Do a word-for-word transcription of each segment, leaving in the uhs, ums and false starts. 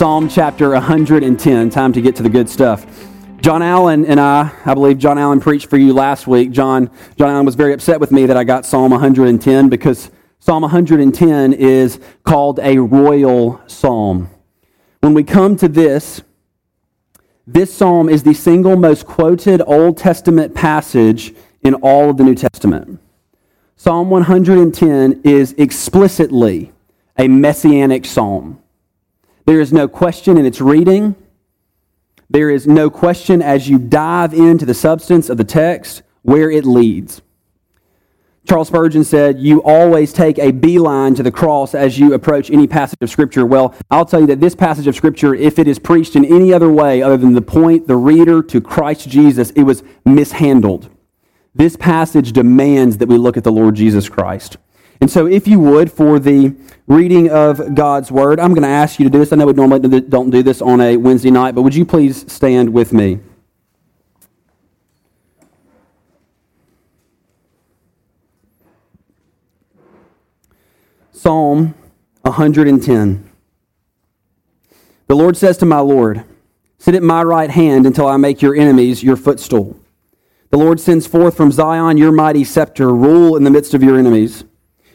Psalm chapter one hundred ten. Time to get to the good stuff. John Allen and I, I believe John Allen preached for you last week. John, John Allen was very upset with me that I got Psalm one hundred ten because Psalm one hundred ten is called a royal psalm. When we come to this, this psalm is the single most quoted Old Testament passage in all of the New Testament. Psalm one hundred ten is explicitly a messianic psalm. There is no question in its reading. There is no question as you dive into the substance of the text where it leads. Charles Spurgeon said, you always take a beeline to the cross as you approach any passage of Scripture. Well, I'll tell you that this passage of Scripture, if it is preached in any other way other than to point the reader to Christ Jesus, it was mishandled. This passage demands that we look at the Lord Jesus Christ. And so if you would, for the reading of God's Word, I'm going to ask you to do this. I know we normally don't do this on a Wednesday night, but would you please stand with me? Psalm one hundred ten. The Lord says to my Lord, sit at my right hand until I make your enemies your footstool. The Lord sends forth from Zion your mighty scepter, rule in the midst of your enemies.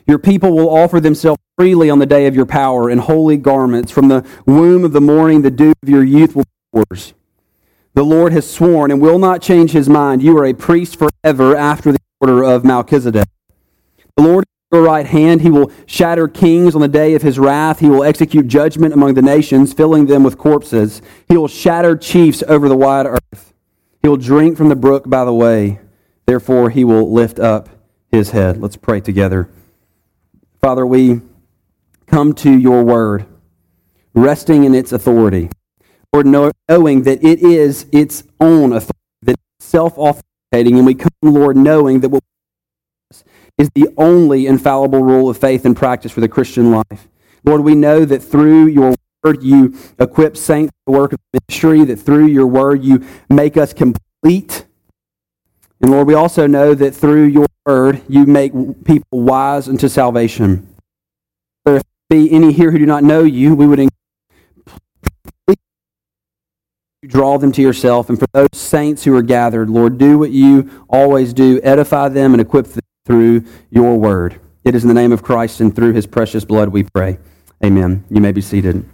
Your people will offer themselves freely on the day of your power in holy garments. From the womb of the morning, the dew of your youth will be yours. The Lord has sworn and will not change his mind. You are a priest forever after the order of Melchizedek. The Lord is at your right hand. He will shatter kings on the day of his wrath. He will execute judgment among the nations, filling them with corpses. He will shatter chiefs over the wide earth. He will drink from the brook by the way. Therefore, he will lift up his head. Let's pray together. Father, we come to your word, resting in its authority, or knowing that it is its own authority, that it's self-authenticating, and we come, Lord, knowing that what is the only infallible rule of faith and practice for the Christian life. Lord, we know that through your word you equip saints for the work of ministry, that through your word you make us complete. And Lord, we also know that through your word, you make people wise unto salvation. If there be any here who do not know you, we would encourage you to draw them to yourself. And for those saints who are gathered, Lord, do what you always do, edify them and equip them through your word. It is in the name of Christ and through his precious blood we pray. Amen. You may be seated.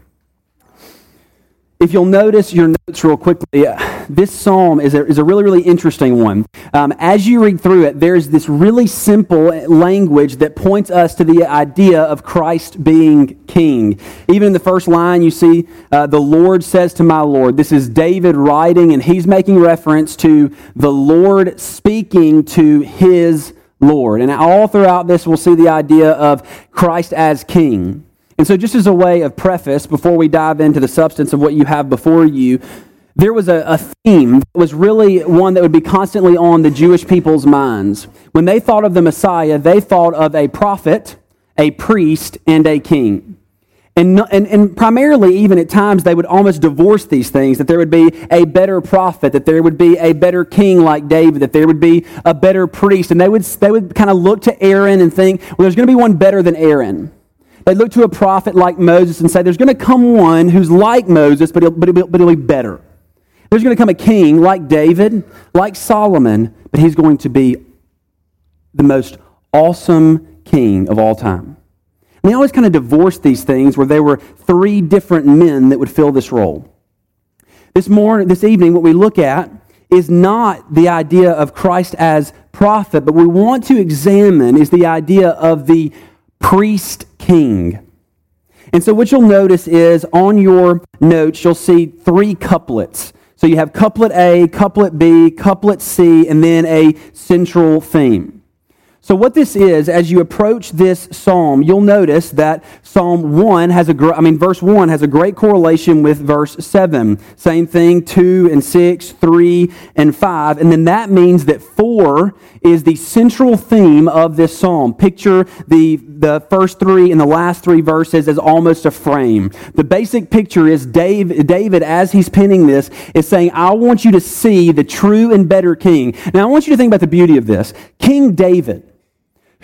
If you'll notice your notes real quickly, this psalm is a, is a really, really interesting one. Um, as you read through it, there's this really simple language that points us to the idea of Christ being king. Even in the first line, you see, uh, the Lord says to my Lord. This is David writing, and he's making reference to the Lord speaking to his Lord. And all throughout this, we'll see the idea of Christ as king. And so just as a way of preface, before we dive into the substance of what you have before you, there was a, a theme that was really one that would be constantly on the Jewish people's minds. When they thought of the Messiah, they thought of a prophet, a priest, and a king. And, and, and primarily, even at times, they would almost divorce these things, that there would be a better prophet, that there would be a better king like David, that there would be a better priest. And they would, they would kind of look to Aaron and think, well, there's going to be one better than Aaron. They look to a prophet like Moses and say, there's going to come one who's like Moses, but he'll, but, he'll, but he'll be better. There's going to come a king like David, like Solomon, but he's going to be the most awesome king of all time. And they always kind of divorced these things where there were three different men that would fill this role. This morning, this evening, what we look at is not the idea of Christ as prophet, but what we want to examine is the idea of the priest king. And so what you'll notice is on your notes, you'll see three couplets. So you have couplet A, couplet B, couplet C, and then a central theme. So what this is, as you approach this psalm, you'll notice that Psalm one has a, gr- I mean, verse one has a great correlation with verse seven. Same thing, two and six, three and five. And then that means that four is the central theme of this psalm. Picture the, the first three and the last three verses as almost a frame. The basic picture is Dave, David, as he's penning this, is saying, I want you to see the true and better king. Now, I want you to think about the beauty of this. King David,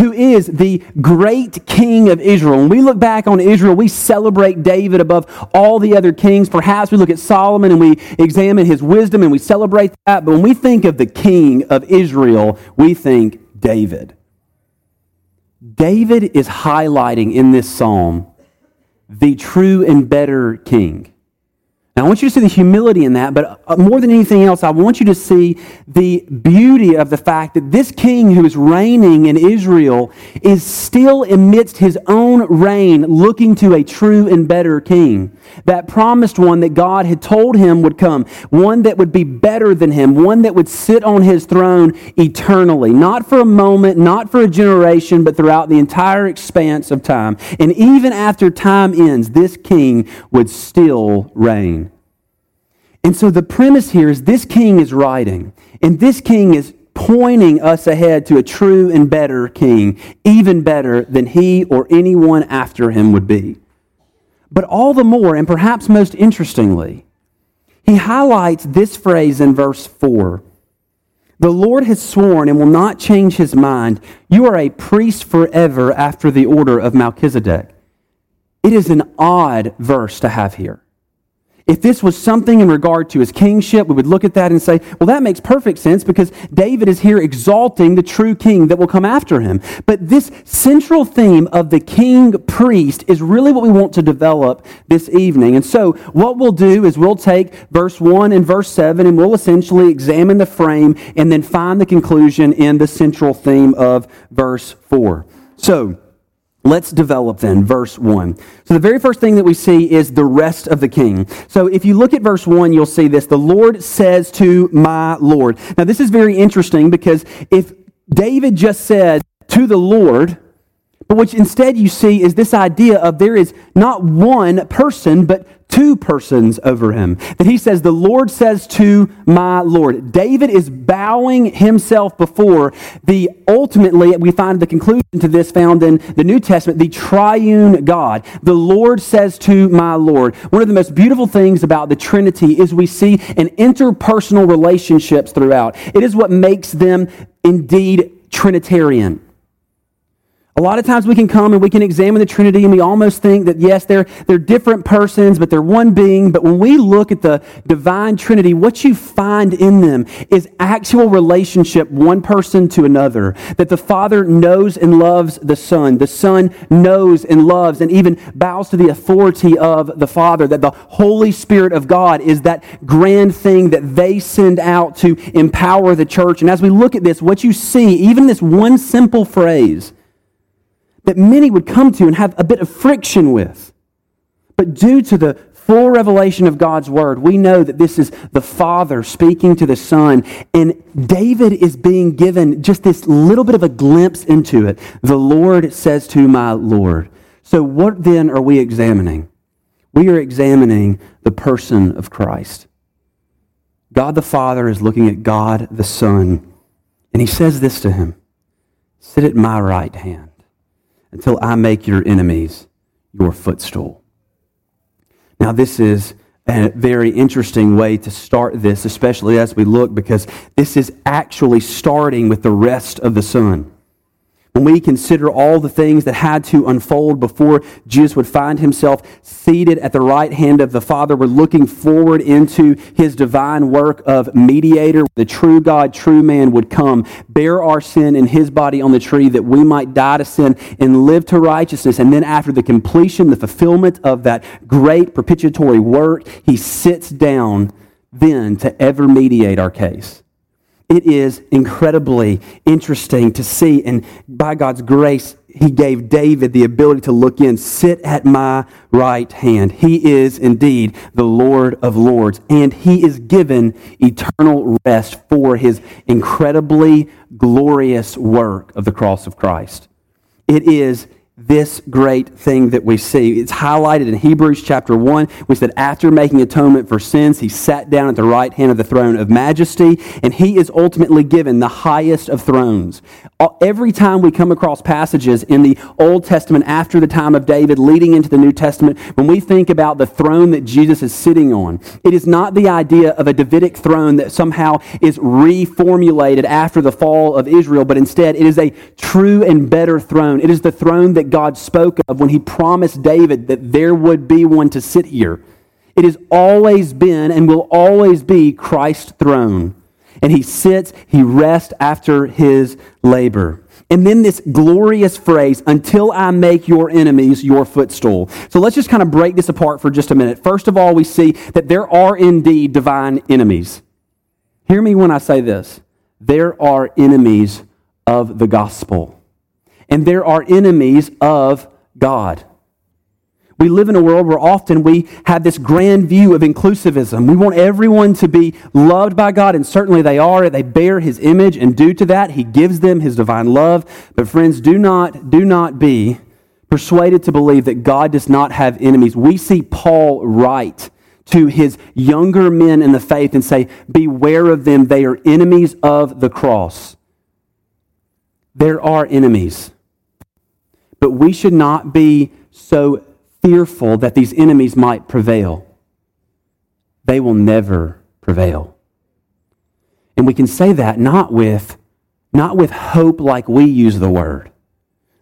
who is the great king of Israel. When we look back on Israel, we celebrate David above all the other kings. Perhaps we look at Solomon and we examine his wisdom and we celebrate that. But when we think of the king of Israel, we think David. David is highlighting in this psalm the true and better king. Now, I want you to see the humility in that, but more than anything else, I want you to see the beauty of the fact that this king who is reigning in Israel is still amidst his own reign looking to a true and better king. That promised one that God had told him would come, one that would be better than him, one that would sit on his throne eternally, not for a moment, not for a generation, but throughout the entire expanse of time. And even after time ends, this king would still reign. And so the premise here is this king is writing, and this king is pointing us ahead to a true and better king, even better than he or anyone after him would be. But all the more, and perhaps most interestingly, he highlights this phrase in verse four. The Lord has sworn and will not change his mind. You are a priest forever after the order of Melchizedek. It is an odd verse to have here. If this was something in regard to his kingship, we would look at that and say, well, that makes perfect sense because David is here exalting the true king that will come after him. But this central theme of the king-priest is really what we want to develop this evening. And so what we'll do is we'll take verse one and verse seven and we'll essentially examine the frame and then find the conclusion in the central theme of verse four. So let's develop then, verse one. So the very first thing that we see is the rest of the king. So if you look at verse one, you'll see this. The Lord says to my Lord. Now this is very interesting because if David just said to the Lord, but which instead you see is this idea of there is not one person, but two persons over him. That he says, the Lord says to my Lord. David is bowing himself before the, ultimately, we find the conclusion to this found in the New Testament, the triune God. The Lord says to my Lord. One of the most beautiful things about the Trinity is we see an interpersonal relationships throughout. It is what makes them indeed Trinitarian. A lot of times we can come and we can examine the Trinity and we almost think that, yes, they're, they're different persons, but they're one being. But when we look at the divine Trinity, what you find in them is actual relationship one person to another. That the Father knows and loves the Son. The Son knows and loves and even bows to the authority of the Father. That the Holy Spirit of God is that grand thing that they send out to empower the church. And as we look at this, what you see, even this one simple phrase, that many would come to and have a bit of friction with. But due to the full revelation of God's Word, we know that this is the Father speaking to the Son, and David is being given just this little bit of a glimpse into it. The Lord says to my Lord. So what then are we examining? We are examining the person of Christ. God the Father is looking at God the Son, and he says this to him, sit at my right hand until I make your enemies your footstool. Now, this is a very interesting way to start this, especially as we look, because this is actually starting with the rest of the Son. When we consider all the things that had to unfold before Jesus would find himself seated at the right hand of the Father, we're looking forward into his divine work of mediator. The true God, true man would come, bear our sin in his body on the tree that we might die to sin and live to righteousness. And then after the completion, the fulfillment of that great propitiatory work, he sits down then to ever mediate our case. It is incredibly interesting to see, and by God's grace, he gave David the ability to look in, sit at my right hand. He is indeed the Lord of Lords, and he is given eternal rest for his incredibly glorious work of the cross of Christ. It is this great thing that we see. It's highlighted in Hebrews chapter one, which said, after making atonement for sins, he sat down at the right hand of the throne of majesty, and he is ultimately given the highest of thrones. Every time we come across passages in the Old Testament after the time of David leading into the New Testament, when we think about the throne that Jesus is sitting on, it is not the idea of a Davidic throne that somehow is reformulated after the fall of Israel, but instead it is a true and better throne. It is the throne that God spoke of when he promised David that there would be one to sit here. It has always been and will always be Christ's throne. And he sits, he rests after his labor. And then this glorious phrase, until I make your enemies your footstool. So let's just kind of break this apart for just a minute. First of all, we see that there are indeed divine enemies. Hear me when I say this. There are enemies of the gospel. And there are enemies of God. We live in a world where often we have this grand view of inclusivism. We want everyone to be loved by God, and certainly they are. They bear his image, and due to that, he gives them his divine love. But friends, do not, do not be persuaded to believe that God does not have enemies. We see Paul write to his younger men in the faith and say, beware of them, they are enemies of the cross. There are enemies. But we should not be so fearful that these enemies might prevail. They will never prevail. And we can say that not with, not with hope like we use the word.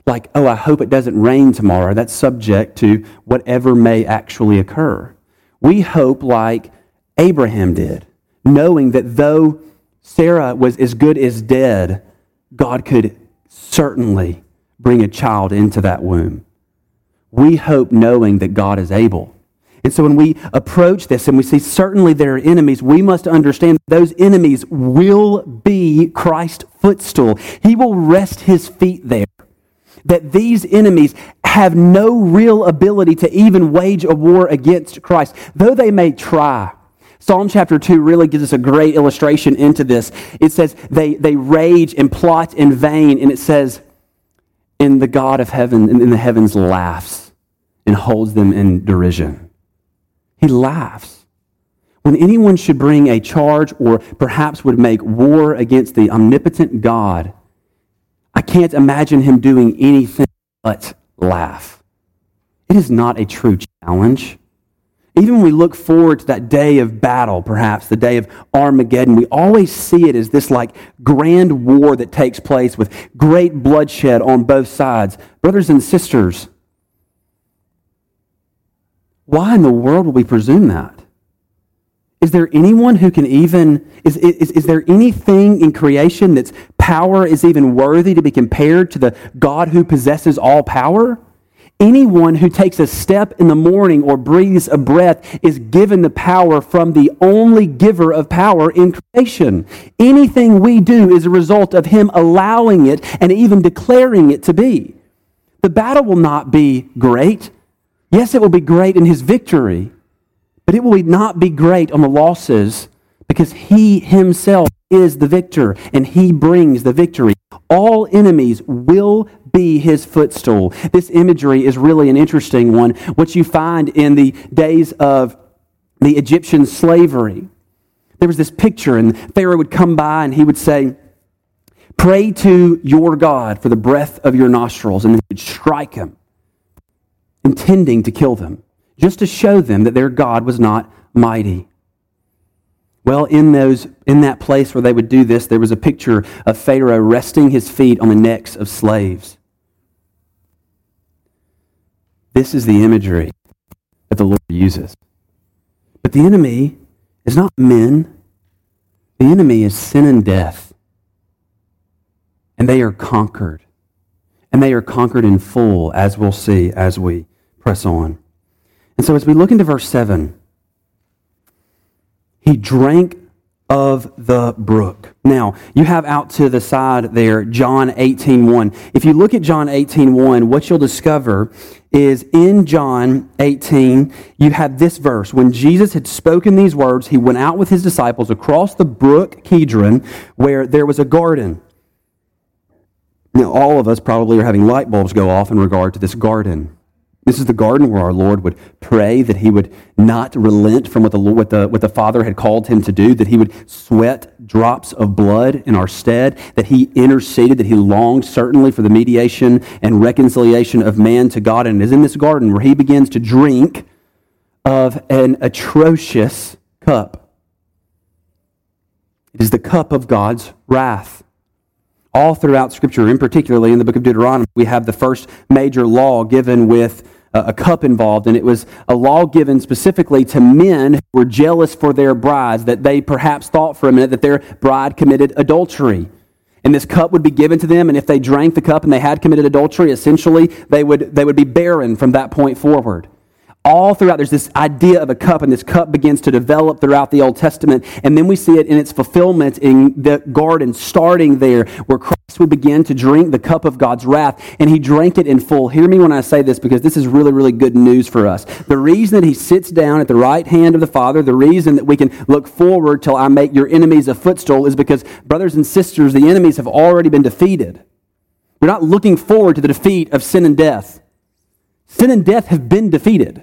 Like, oh, I hope it doesn't rain tomorrow. That's subject to whatever may actually occur. We hope like Abraham did, knowing that though Sarah was as good as dead, God could certainly bring a child into that womb. We hope knowing that God is able. And so when we approach this and we see certainly there are enemies, we must understand that those enemies will be Christ's footstool. He will rest his feet there. That these enemies have no real ability to even wage a war against Christ, though they may try. Psalm chapter two really gives us a great illustration into this. It says, they, they rage and plot in vain. And it says, and the God of heaven, in the heavens laughs and holds them in derision. He laughs. When anyone should bring a charge or perhaps would make war against the omnipotent God, I can't imagine him doing anything but laugh. It is not a true challenge. Even when we look forward to that day of battle, perhaps the day of Armageddon, we always see it as this like grand war that takes place with great bloodshed on both sides. Brothers and sisters, why in the world would we presume that? Is there anyone who can even, is, is, is there anything in creation that's power is even worthy to be compared to the God who possesses all power? Anyone who takes a step in the morning or breathes a breath is given the power from the only giver of power in creation. Anything we do is a result of him allowing it and even declaring it to be. The battle will not be great. Yes, it will be great in his victory, but it will not be great on the losses because he himself is the victor and he brings the victory. All enemies will be his footstool. This imagery is really an interesting one. What you find in the days of the Egyptian slavery, there was this picture, and Pharaoh would come by and he would say, pray to your God for the breath of your nostrils, and then he would strike him, intending to kill them, just to show them that their God was not mighty. Well, in those in that place where they would do this, there was a picture of Pharaoh resting his feet on the necks of slaves. This is the imagery that the Lord uses. But the enemy is not men. The enemy is sin and death. And they are conquered. And they are conquered in full, as we'll see as we press on. And so as we look into verse seven, he drank of the brook. Now, you have out to the side there, John eighteen one. If you look at John eighteen one, what you'll discover is in John eighteen, you have this verse. When Jesus had spoken these words, he went out with his disciples across the brook Kidron, where there was a garden Now, all of us probably are having light bulbs go off in regard to this garden. This is the garden where our Lord would pray that he would not relent from what the, Lord, what the, what the Father had called him to do, that he would sweat drops of blood in our stead, that he interceded, that he longed certainly for the mediation and reconciliation of man to God. And it is in this garden where he begins to drink of an atrocious cup. It is the cup of God's wrath. All throughout Scripture, and particularly in the book of Deuteronomy, we have the first major law given with a cup involved, and it was a law given specifically to men who were jealous for their brides, that they perhaps thought for a minute that their bride committed adultery. And this cup would be given to them, and if they drank the cup and they had committed adultery, essentially they would, they would be barren from that point forward. All throughout, there's this idea of a cup, and this cup begins to develop throughout the Old Testament. And then we see it in its fulfillment in the garden, starting there, where Christ would begin to drink the cup of God's wrath, and he drank it in full. Hear me when I say this, because this is really, really good news for us. The reason that he sits down at the right hand of the Father, the reason that we can look forward till I make your enemies a footstool, is because, brothers and sisters, the enemies have already been defeated. We're not looking forward to the defeat of sin and death. Sin and death have been defeated.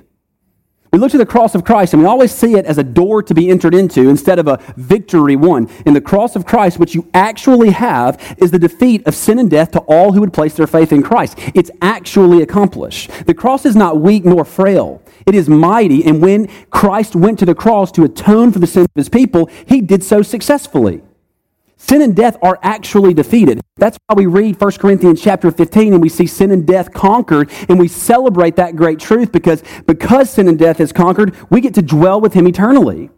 We look to the cross of Christ and we always see it as a door to be entered into instead of a victory won. In the cross of Christ, what you actually have is the defeat of sin and death to all who would place their faith in Christ. It's actually accomplished. The cross is not weak nor frail. It is mighty, and when Christ went to the cross to atone for the sins of his people, he did so successfully. Sin and death are actually defeated. That's why we read First Corinthians chapter fifteen and we see sin and death conquered, and we celebrate that great truth because, because sin and death is conquered, we get to dwell with him eternally.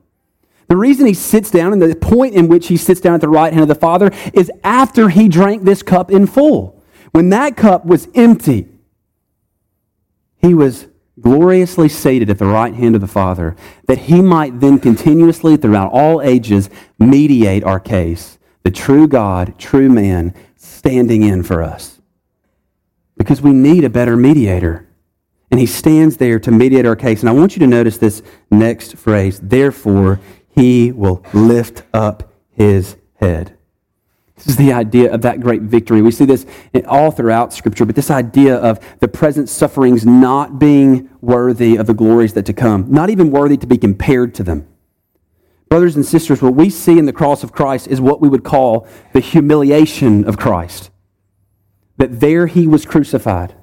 The reason he sits down and the point in which he sits down at the right hand of the Father is after he drank this cup in full. When that cup was empty, he was gloriously seated at the right hand of the Father, that he might then continuously throughout all ages mediate our case. The true God, true man, standing in for us. Because we need a better mediator. And he stands there to mediate our case. And I want you to notice this next phrase. Therefore, he will lift up his head. This is the idea of that great victory. We see this all throughout Scripture, but this idea of the present sufferings not being worthy of the glories that to come, not even worthy to be compared to them. Brothers and sisters, what we see in the cross of Christ is what we would call the humiliation of Christ. That there he was crucified.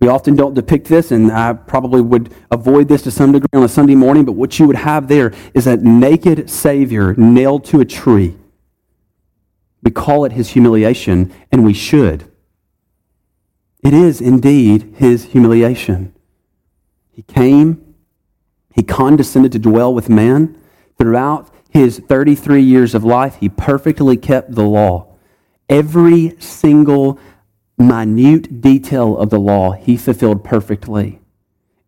We often don't depict this, and I probably would avoid this to some degree on a Sunday morning, but what you would have there is a naked Savior nailed to a tree. We call it his humiliation, and we should. It is indeed his humiliation. He came, he condescended to dwell with man. Throughout his thirty-three years of life, he perfectly kept the law. Every single minute detail of the law, he fulfilled perfectly.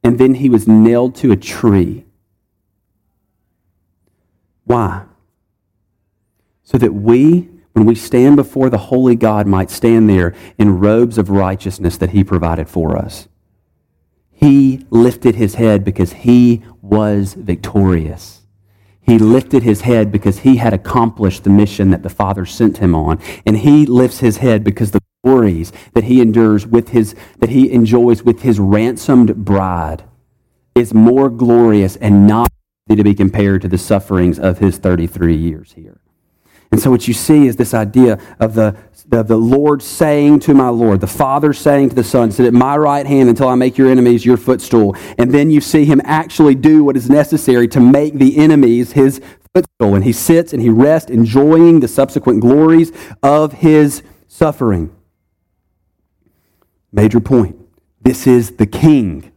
And then he was nailed to a tree. Why? So that we, when we stand before the holy God, might stand there in robes of righteousness that he provided for us. He lifted his head because he was victorious. He lifted his head because he had accomplished the mission that the Father sent him on. And he lifts his head because the glories that he endures with his, that he enjoys with his ransomed bride is more glorious and not to be compared to the sufferings of his thirty-three years here. And so what you see is this idea of the, of the Lord saying to my Lord, the Father saying to the Son, sit at my right hand until I make your enemies your footstool. And then you see him actually do what is necessary to make the enemies his footstool. And he sits and he rests, enjoying the subsequent glories of his suffering. Major point. This is the King.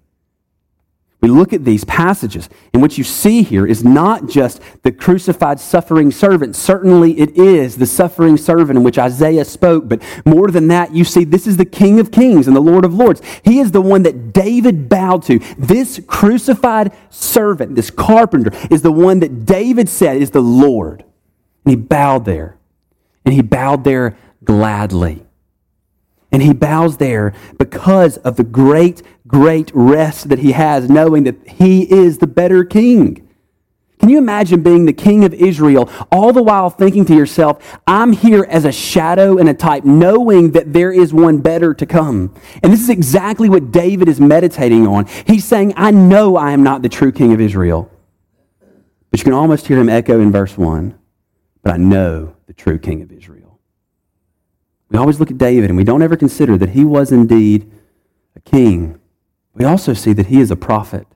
We look at these passages, and what you see here is not just the crucified suffering servant. Certainly it is the suffering servant in which Isaiah spoke, but more than that, you see this is the King of Kings and the Lord of Lords. He is the one that David bowed to. This crucified servant, this carpenter, is the one that David said is the Lord. And he bowed there, and he bowed there gladly. And he bows there because of the great, great rest that he has, knowing that he is the better King. Can you imagine being the king of Israel, all the while thinking to yourself, I'm here as a shadow and a type, knowing that there is one better to come? And this is exactly what David is meditating on. He's saying, I know I am not the true king of Israel. But you can almost hear him echo in verse one, but I know the true king of Israel. We always look at David and we don't ever consider that he was indeed a king. We also see that he is a prophet.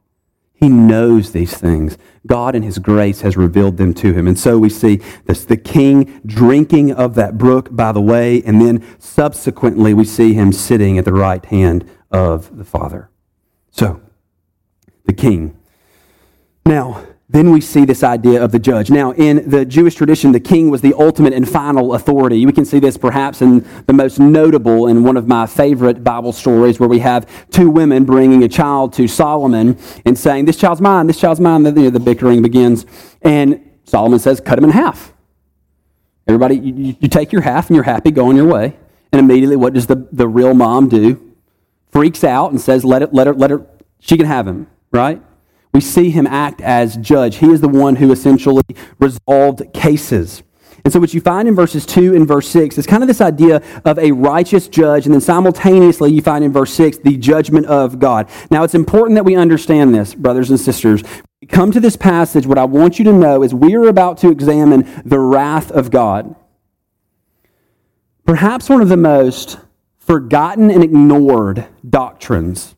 He knows these things. God in his grace has revealed them to him. And so we see this, the king drinking of that brook by the way, and then subsequently we see him sitting at the right hand of the Father. So, the king. Now, then we see this idea of the judge. Now, in the Jewish tradition, the king was the ultimate and final authority. We can see this perhaps in the most notable and one of my favorite Bible stories where we have two women bringing a child to Solomon and saying, this child's mine, this child's mine. The, the bickering begins. And Solomon says, cut him in half. Everybody, you, you take your half and you're happy, go on your way. And immediately what does the, the real mom do? Freaks out and says, let it, let her, let her, she can have him, right? We see him act as judge. He is the one who essentially resolved cases. And so what you find in verses two and verse six is kind of this idea of a righteous judge, and then simultaneously you find in verse six the judgment of God. Now it's important that we understand this, brothers and sisters. When we come to this passage, what I want you to know is we are about to examine the wrath of God. Perhaps one of the most forgotten and ignored doctrines.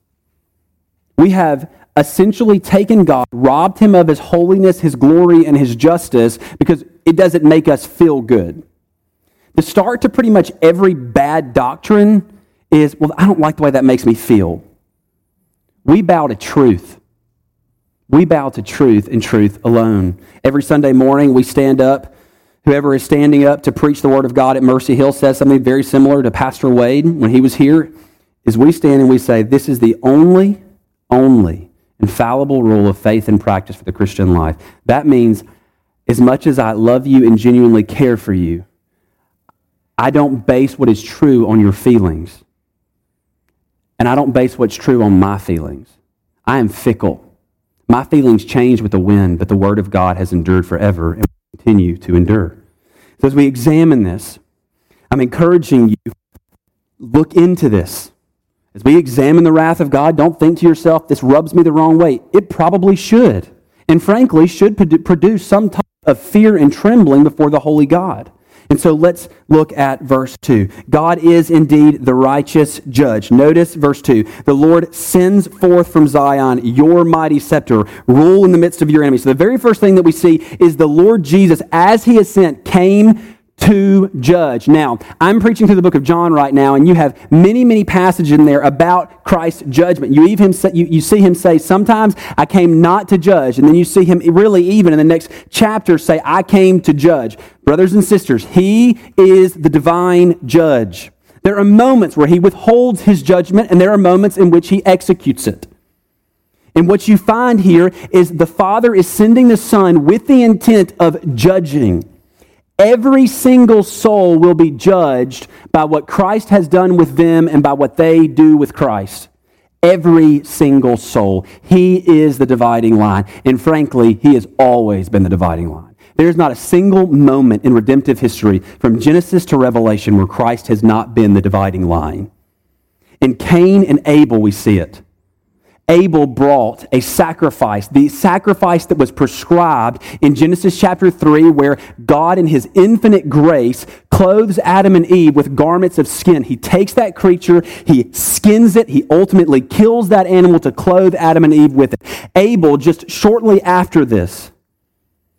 We have essentially taken God, robbed him of his holiness, his glory, and his justice because it doesn't make us feel good. The start to pretty much every bad doctrine is, well, I don't like the way that makes me feel. We bow to truth. We bow to truth and truth alone. Every Sunday morning we stand up. Whoever is standing up to preach the word of God at Mercy Hill says something very similar to Pastor Wade when he was here, is we stand and we say, this is the only, only, infallible rule of faith and practice for the Christian life. That means as much as I love you and genuinely care for you, I don't base what is true on your feelings. And I don't base what's true on my feelings. I am fickle. My feelings change with the wind, but the word of God has endured forever and will continue to endure. So as we examine this, I'm encouraging you, look into this. As we examine the wrath of God, don't think to yourself, this rubs me the wrong way. It probably should, and frankly, should produce some type of fear and trembling before the holy God. And so let's look at verse two. God is indeed the righteous judge. Notice verse two. The Lord sends forth from Zion your mighty scepter. Rule in the midst of your enemies. So the very first thing that we see is the Lord Jesus, as he is sent, came to judge. Now, I'm preaching through the book of John right now, and you have many, many passages in there about Christ's judgment. You even you, you see him say, sometimes I came not to judge, and then you see him really even in the next chapter say, I came to judge. Brothers and sisters, he is the divine judge. There are moments where he withholds his judgment, and there are moments in which he executes it. And what you find here is the Father is sending the Son with the intent of judging. Every single soul will be judged by what Christ has done with them and by what they do with Christ. Every single soul. He is the dividing line. And frankly, he has always been the dividing line. There is not a single moment in redemptive history from Genesis to Revelation where Christ has not been the dividing line. In Cain and Abel, we see it. Abel brought a sacrifice, the sacrifice that was prescribed in Genesis chapter three, where God in his infinite grace clothes Adam and Eve with garments of skin. He takes that creature, he skins it, he ultimately kills that animal to clothe Adam and Eve with it. Abel, just shortly after this,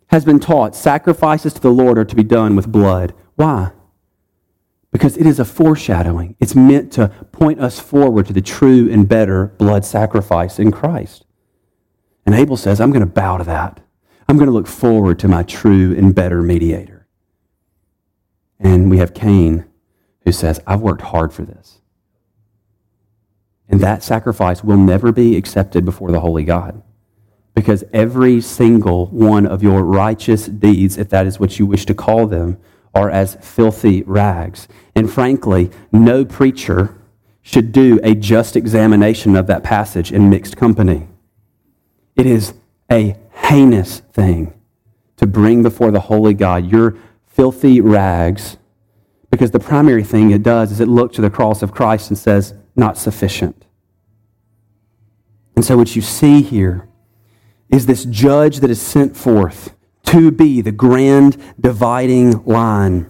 has been taught sacrifices to the Lord are to be done with blood. Why? Because it is a foreshadowing. It's meant to point us forward to the true and better blood sacrifice in Christ. And Abel says, I'm going to bow to that. I'm going to look forward to my true and better mediator. And we have Cain who says, I've worked hard for this. And that sacrifice will never be accepted before the holy God. Because every single one of your righteous deeds, if that is what you wish to call them, are as filthy rags. And frankly, no preacher should do a just examination of that passage in mixed company. It is a heinous thing. to bring before the holy God your filthy rags, because the primary thing it does is it looks to the cross of Christ and says, not sufficient. And so what you see here is this judge that is sent forth to be the grand dividing line.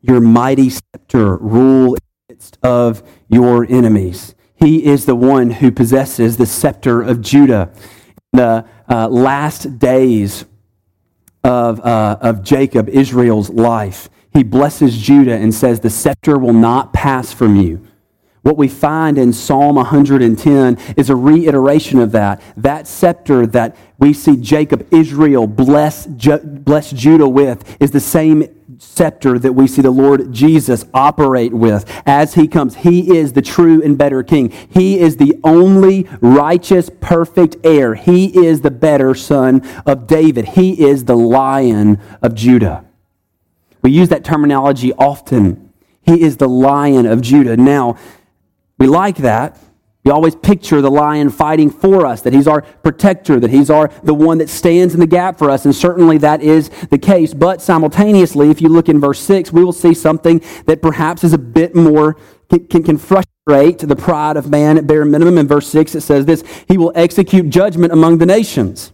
Your mighty scepter rule in the midst of your enemies. He is the one who possesses the scepter of Judah. In the uh, last days of, uh, of Jacob, Israel's life, he blesses Judah and says, the scepter will not pass from you. What we find in Psalm one hundred ten is a reiteration of that. That scepter that we see Jacob, Israel, bless, Ju- bless Judah with is the same scepter that we see the Lord Jesus operate with as he comes. He is the true and better king. He is the only righteous, perfect heir. He is the better son of David. He is the Lion of Judah. We use that terminology often. He is the Lion of Judah. Now, we like that. We always picture the lion fighting for us, that he's our protector, that he's our the one that stands in the gap for us, and certainly that is the case. But simultaneously, if you look in verse six, we will see something that perhaps is a bit more, can, can frustrate the pride of man at bare minimum. In verse six, it says this, he will execute judgment among the nations.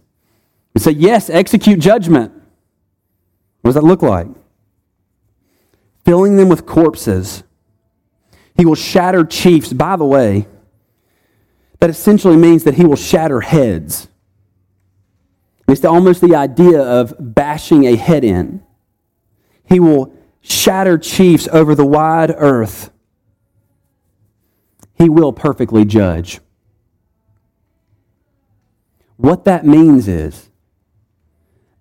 We say, yes, execute judgment. What does that look like? Filling them with corpses. He will shatter chiefs. By the way, that essentially means that he will shatter heads. It's the, almost the idea of bashing a head in. He will shatter chiefs over the wide earth. He will perfectly judge. What that means is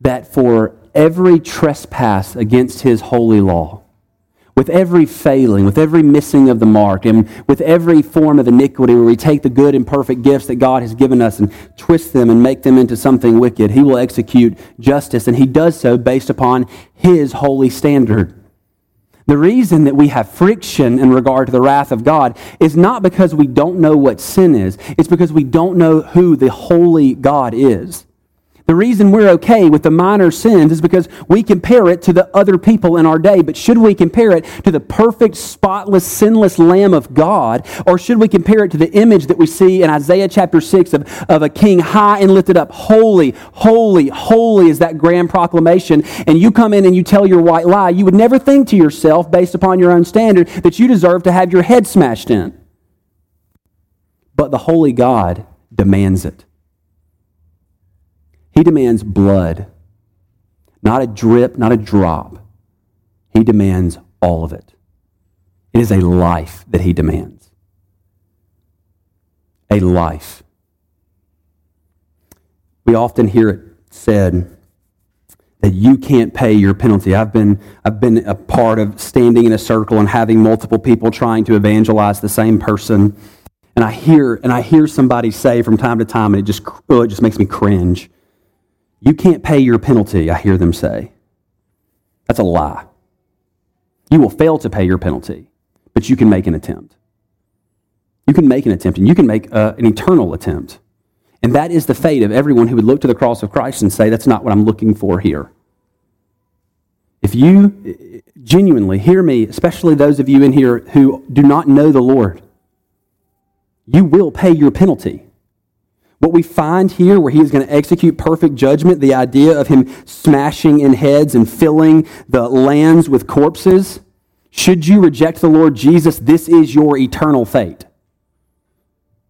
that for every trespass against his holy law, with every failing, with every missing of the mark, and with every form of iniquity where we take the good and perfect gifts that God has given us and twist them and make them into something wicked, he will execute justice, and he does so based upon his holy standard. The reason that we have friction in regard to the wrath of God is not because we don't know what sin is. It's because we don't know who the holy God is. The reason we're okay with the minor sins is because we compare it to the other people in our day. But should we compare it to the perfect, spotless, sinless Lamb of God? Or should we compare it to the image that we see in Isaiah chapter six of, of a king high and lifted up? Holy, holy, holy is that grand proclamation. And you come in and you tell your white lie. You would never think to yourself, based upon your own standard, that you deserve to have your head smashed in. But the holy God demands it. He demands blood, not a drip, not a drop. He demands all of it. It is a life that he demands. A life. We often hear it said that you can't pay your penalty. I've been, I've been a part of standing in a circle and having multiple people trying to evangelize the same person. And I hear, and I hear somebody say from time to time, and it just, oh, it just makes me cringe. You can't pay your penalty, I hear them say. That's a lie. You will fail to pay your penalty, but you can make an attempt. You can make an attempt, and you can make uh, an eternal attempt. And that is the fate of everyone who would look to the cross of Christ and say, that's not what I'm looking for here. If you genuinely hear me, especially those of you in here who do not know the Lord, you will pay your penalty. What we find here where he is going to execute perfect judgment, the idea of him smashing in heads and filling the lands with corpses, should you reject the Lord Jesus, this is your eternal fate.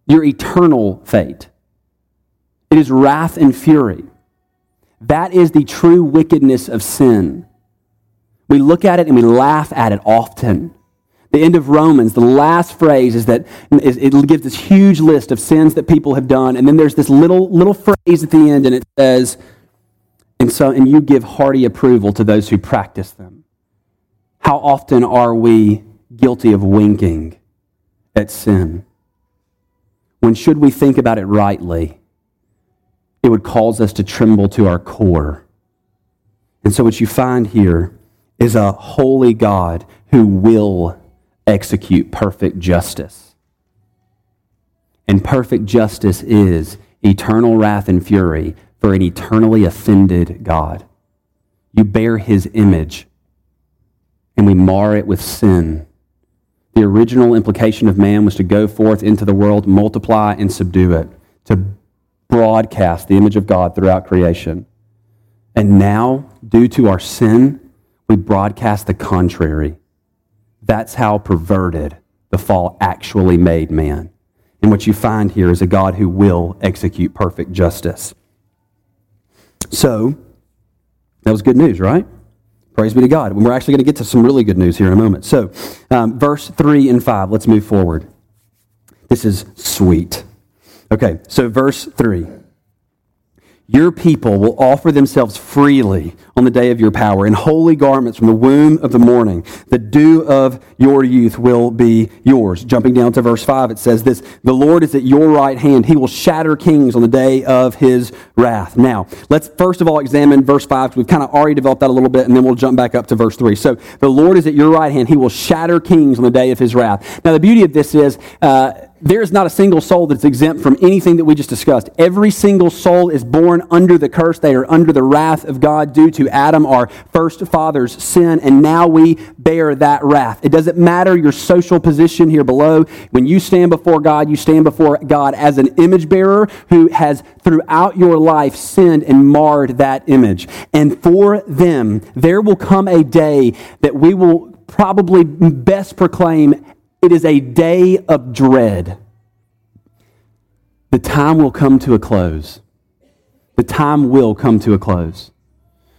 Your eternal fate. It is wrath and fury. That is the true wickedness of sin. We look at it and we laugh at it often. The end of Romans, the last phrase is that is, it gives this huge list of sins that people have done, and then there's this little little phrase at the end, and it says, "And so, and you give hearty approval to those who practice them." How often are we guilty of winking at sin? When should we think about it rightly, it would cause us to tremble to our core. And so, what you find here is a holy God who will execute perfect justice. And perfect justice is eternal wrath and fury for an eternally offended God. You bear his image, and we mar it with sin. The original implication of man was to go forth into the world, multiply and subdue it, to broadcast the image of God throughout creation. And now, due to our sin, we broadcast the contrary. That's how perverted the fall actually made man. And what you find here is a God who will execute perfect justice. So, that was good news, right? Praise be to God. We're actually going to get to some really good news here in a moment. So, um, verse three and five, let's move forward. This is sweet. Okay, so verse three. Your people will offer themselves freely on the day of your power in holy garments from the womb of the morning. The dew of your youth will be yours. Jumping down to verse five, it says this, the Lord is at your right hand. He will shatter kings on the day of his wrath. Now, let's first of all examine verse five, because we've kind of already developed that a little bit, and then we'll jump back up to verse three. So, the Lord is at your right hand. He will shatter kings on the day of his wrath. Now, the beauty of this is, uh, there is not a single soul that's exempt from anything that we just discussed. Every single soul is born under the curse. They are under the wrath of God due to Adam, our first father's sin, and now we bear that wrath. It doesn't matter your social position here below. When you stand before God, you stand before God as an image bearer who has throughout your life sinned and marred that image. And for them, there will come a day that we will probably best proclaim it is a day of dread. The time will come to a close. The time will come to a close.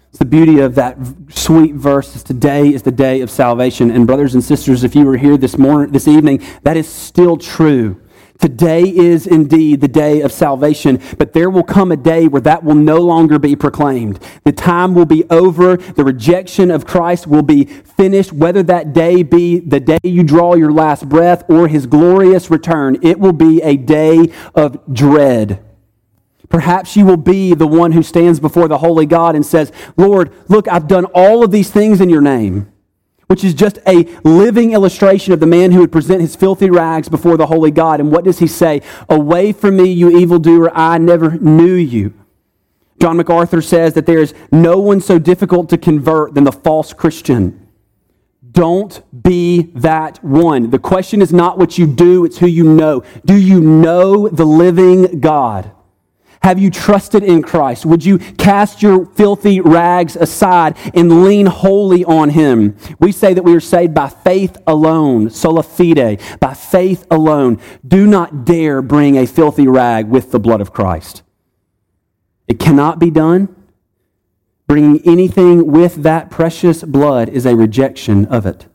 It's the beauty of that sweet verse. Is today is the day of salvation. And brothers and sisters, if you were here this morning, this evening, that is still true. Today is indeed the day of salvation, but there will come a day where that will no longer be proclaimed. The time will be over. The rejection of Christ will be finished, whether that day be the day you draw your last breath or his glorious return. It will be a day of dread. Perhaps you will be the one who stands before the holy God and says, Lord, look, I've done all of these things in your name, which is just a living illustration of the man who would present his filthy rags before the holy God. And what does he say? Away from me, you evildoer, I never knew you. John MacArthur says that there is no one so difficult to convert than the false Christian. Don't be that one. The question is not what you do, it's who you know. Do you know the living God? Have you trusted in Christ? Would you cast your filthy rags aside and lean wholly on him? We say that we are saved by faith alone, sola fide, by faith alone. Do not dare bring a filthy rag with the blood of Christ. It cannot be done. Bringing anything with that precious blood is a rejection of it.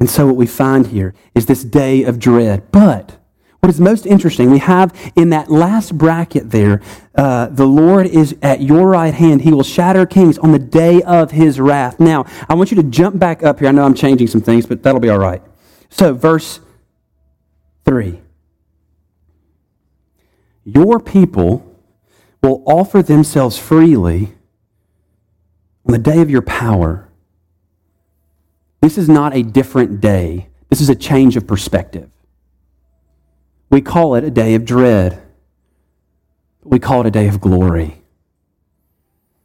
And so what we find here is this day of dread. But what is most interesting, we have in that last bracket there, uh, the Lord is at your right hand. He will shatter kings on the day of his wrath. Now, I want you to jump back up here. I know I'm changing some things, but that'll be all right. So, verse three. Your people will offer themselves freely on the day of your power. This is not a different day. This is a change of perspective. We call it a day of dread, but we call it a day of glory.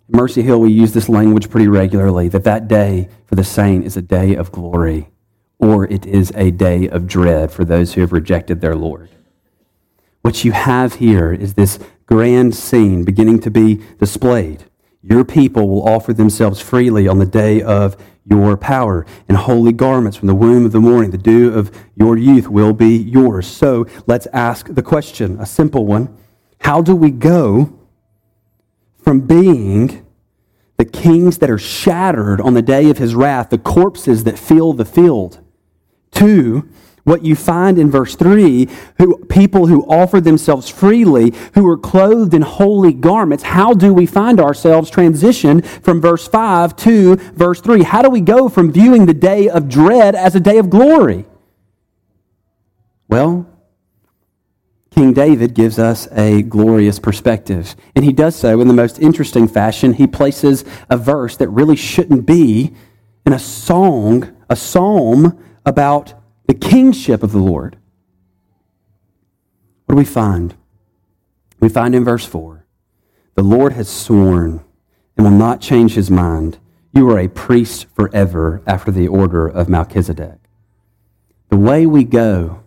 At Mercy Hill, we use this language pretty regularly, that that day for the saint is a day of glory, or it is a day of dread for those who have rejected their Lord. What you have here is this grand scene beginning to be displayed. Your people will offer themselves freely on the day of your power in holy garments from the womb of the morning. The dew of your youth will be yours. So let's ask the question, a simple one. How do we go from being the kings that are shattered on the day of his wrath, the corpses that fill the field, to what you find in verse three, who people who offer themselves freely, who are clothed in holy garments? How do we find ourselves transitioned from verse five to verse three? How do we go from viewing the day of dread as a day of glory? Well, King David gives us a glorious perspective, and he does so in the most interesting fashion. He places a verse that really shouldn't be in a song, a psalm about the kingship of the Lord. What do we find? We find in verse four, The Lord has sworn and will not change his mind. You are a priest forever after the order of Melchizedek. The way we go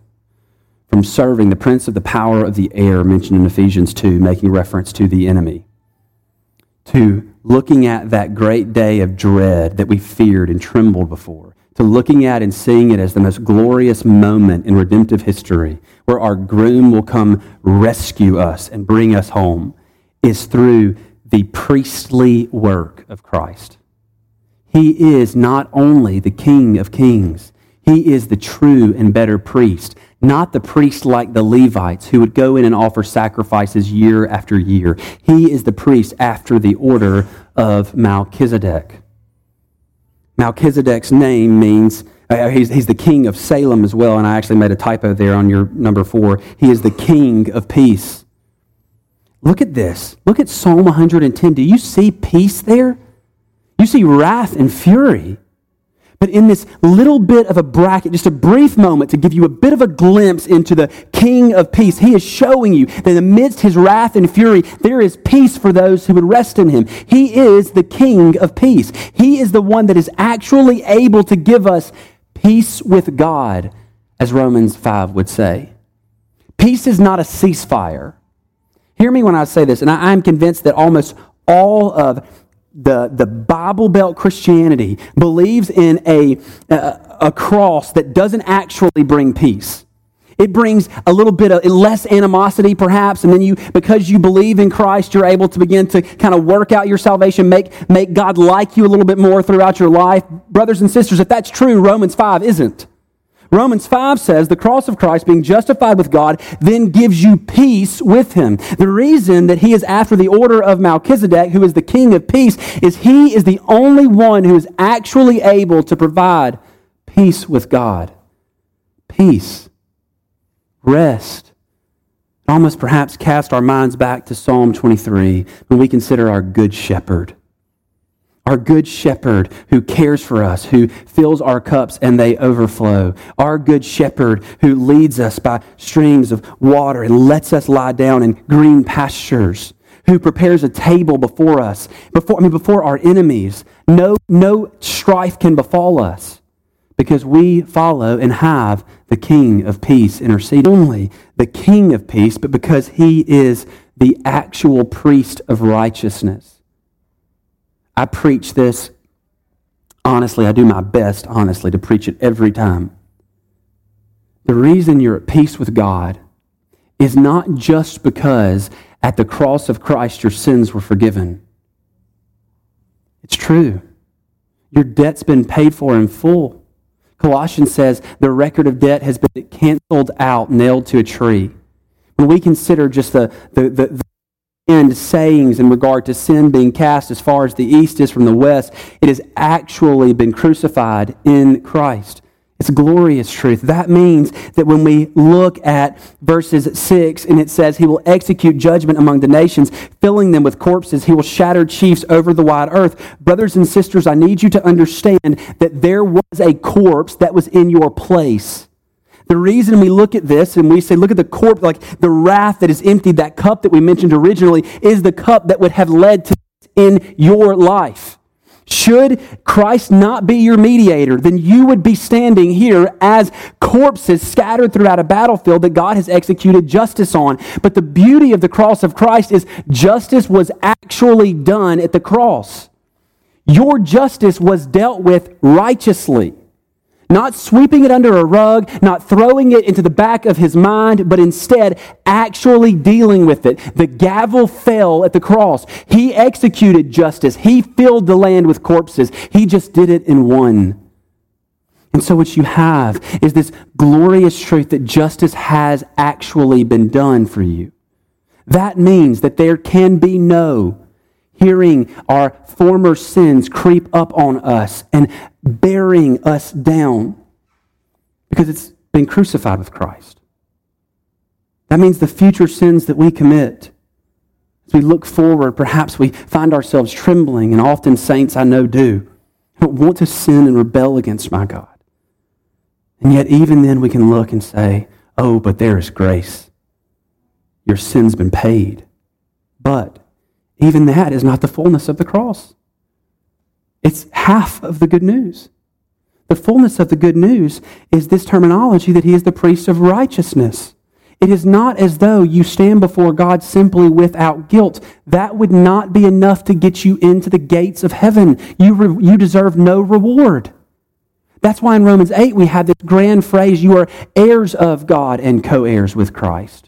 from serving the prince of the power of the air mentioned in Ephesians two, making reference to the enemy, to looking at that great day of dread that we feared and trembled before, to looking at and seeing it as the most glorious moment in redemptive history where our groom will come rescue us and bring us home, is through the priestly work of Christ. He is not only the King of Kings, he is the true and better priest, not the priest like the Levites who would go in and offer sacrifices year after year. He is the priest after the order of Melchizedek. Melchizedek's name means, uh, he's, he's the king of Salem as well, and I actually made a typo there on your number four. He is the king of peace. Look at this. Look at Psalm one ten. Do you see peace there? You see wrath and fury. But in this little bit of a bracket, just a brief moment to give you a bit of a glimpse into the King of Peace, he is showing you that amidst his wrath and fury, there is peace for those who would rest in him. He is the King of Peace. He is the one that is actually able to give us peace with God, as Romans five would say. Peace is not a ceasefire. Hear me when I say this, and I am convinced that almost all of The, the Bible Belt Christianity believes in a, a, a cross that doesn't actually bring peace. It brings a little bit of less animosity perhaps, and then you, because you believe in Christ, you're able to begin to kind of work out your salvation, make, make God like you a little bit more throughout your life. Brothers and sisters, if that's true, Romans five isn't. Romans five says the cross of Christ, being justified with God, then gives you peace with him. The reason that he is after the order of Melchizedek, who is the king of peace, is he is the only one who is actually able to provide peace with God. Peace. Rest. Almost perhaps cast our minds back to Psalm twenty-three when we consider our good shepherd. Our good shepherd who cares for us, who fills our cups and they overflow. Our good shepherd who leads us by streams of water and lets us lie down in green pastures, who prepares a table before us, before I mean before our enemies. No, no strife can befall us because we follow and have the King of Peace intercede. Not only the King of Peace, but because he is the actual priest of righteousness. I preach this honestly. I do my best, honestly, to preach it every time. The reason you're at peace with God is not just because at the cross of Christ your sins were forgiven. It's true. Your debt's been paid for in full. Colossians says the record of debt has been canceled out, nailed to a tree. When we consider just the the, the, the and sayings in regard to sin being cast as far as the east is from the west, it has actually been crucified in Christ. It's a glorious truth. That means that when we look at verses six, and it says, he will execute judgment among the nations, filling them with corpses. He will shatter chiefs over the wide earth. Brothers and sisters, I need you to understand that there was a corpse that was in your place. The reason we look at this and we say, look at the corpse, like the wrath that is emptied, that cup that we mentioned originally is the cup that would have led to in your life. Should Christ not be your mediator, then you would be standing here as corpses scattered throughout a battlefield that God has executed justice on. But the beauty of the cross of Christ is justice was actually done at the cross. Your justice was dealt with righteously. Not sweeping it under a rug, not throwing it into the back of his mind, but instead actually dealing with it. The gavel fell at the cross. He executed justice. He filled the land with corpses. He just did it in one. And so what you have is this glorious truth that justice has actually been done for you. That means that there can be no hearing our former sins creep up on us and bearing us down because it's been crucified with Christ. That means the future sins that we commit, as we look forward, perhaps we find ourselves trembling, and often saints I know do. I don't want to sin and rebel against my God. And yet even then we can look and say, oh, but there is grace. Your sin's been paid. But Even that is not the fullness of the cross. It's half of the good news. The fullness of the good news is this terminology that he is the priest of righteousness. It is not as though you stand before God simply without guilt. That would not be enough to get you into the gates of heaven. You re- you deserve no reward. That's why in Romans eight we have this grand phrase, you are heirs of God and co-heirs with Christ.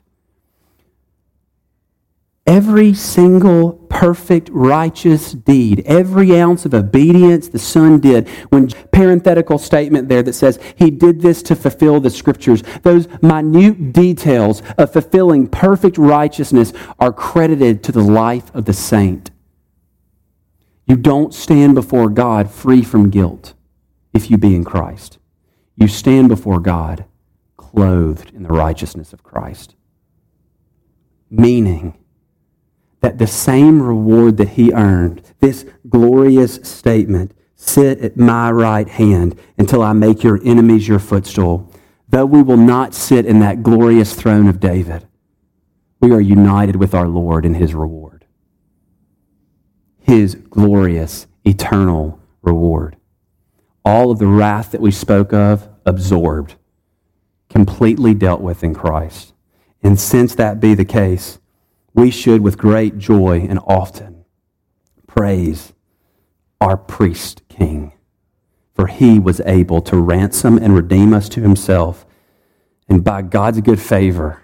Every single perfect righteous deed, every ounce of obedience the Son did, when parenthetical statement there that says He did this to fulfill the Scriptures, those minute details of fulfilling perfect righteousness are credited to the life of the saint. You don't stand before God free from guilt if you be in Christ. You stand before God clothed in the righteousness of Christ. Meaning that the same reward that he earned, this glorious statement, sit at my right hand until I make your enemies your footstool. Though we will not sit in that glorious throne of David, we are united with our Lord in his reward. His glorious, eternal reward. All of the wrath that we spoke of, absorbed, completely dealt with in Christ. And since that be the case, we should, with great joy and often, praise our priest king, for he was able to ransom and redeem us to himself. And by God's good favor,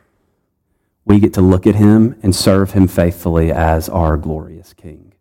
we get to look at him and serve him faithfully as our glorious king.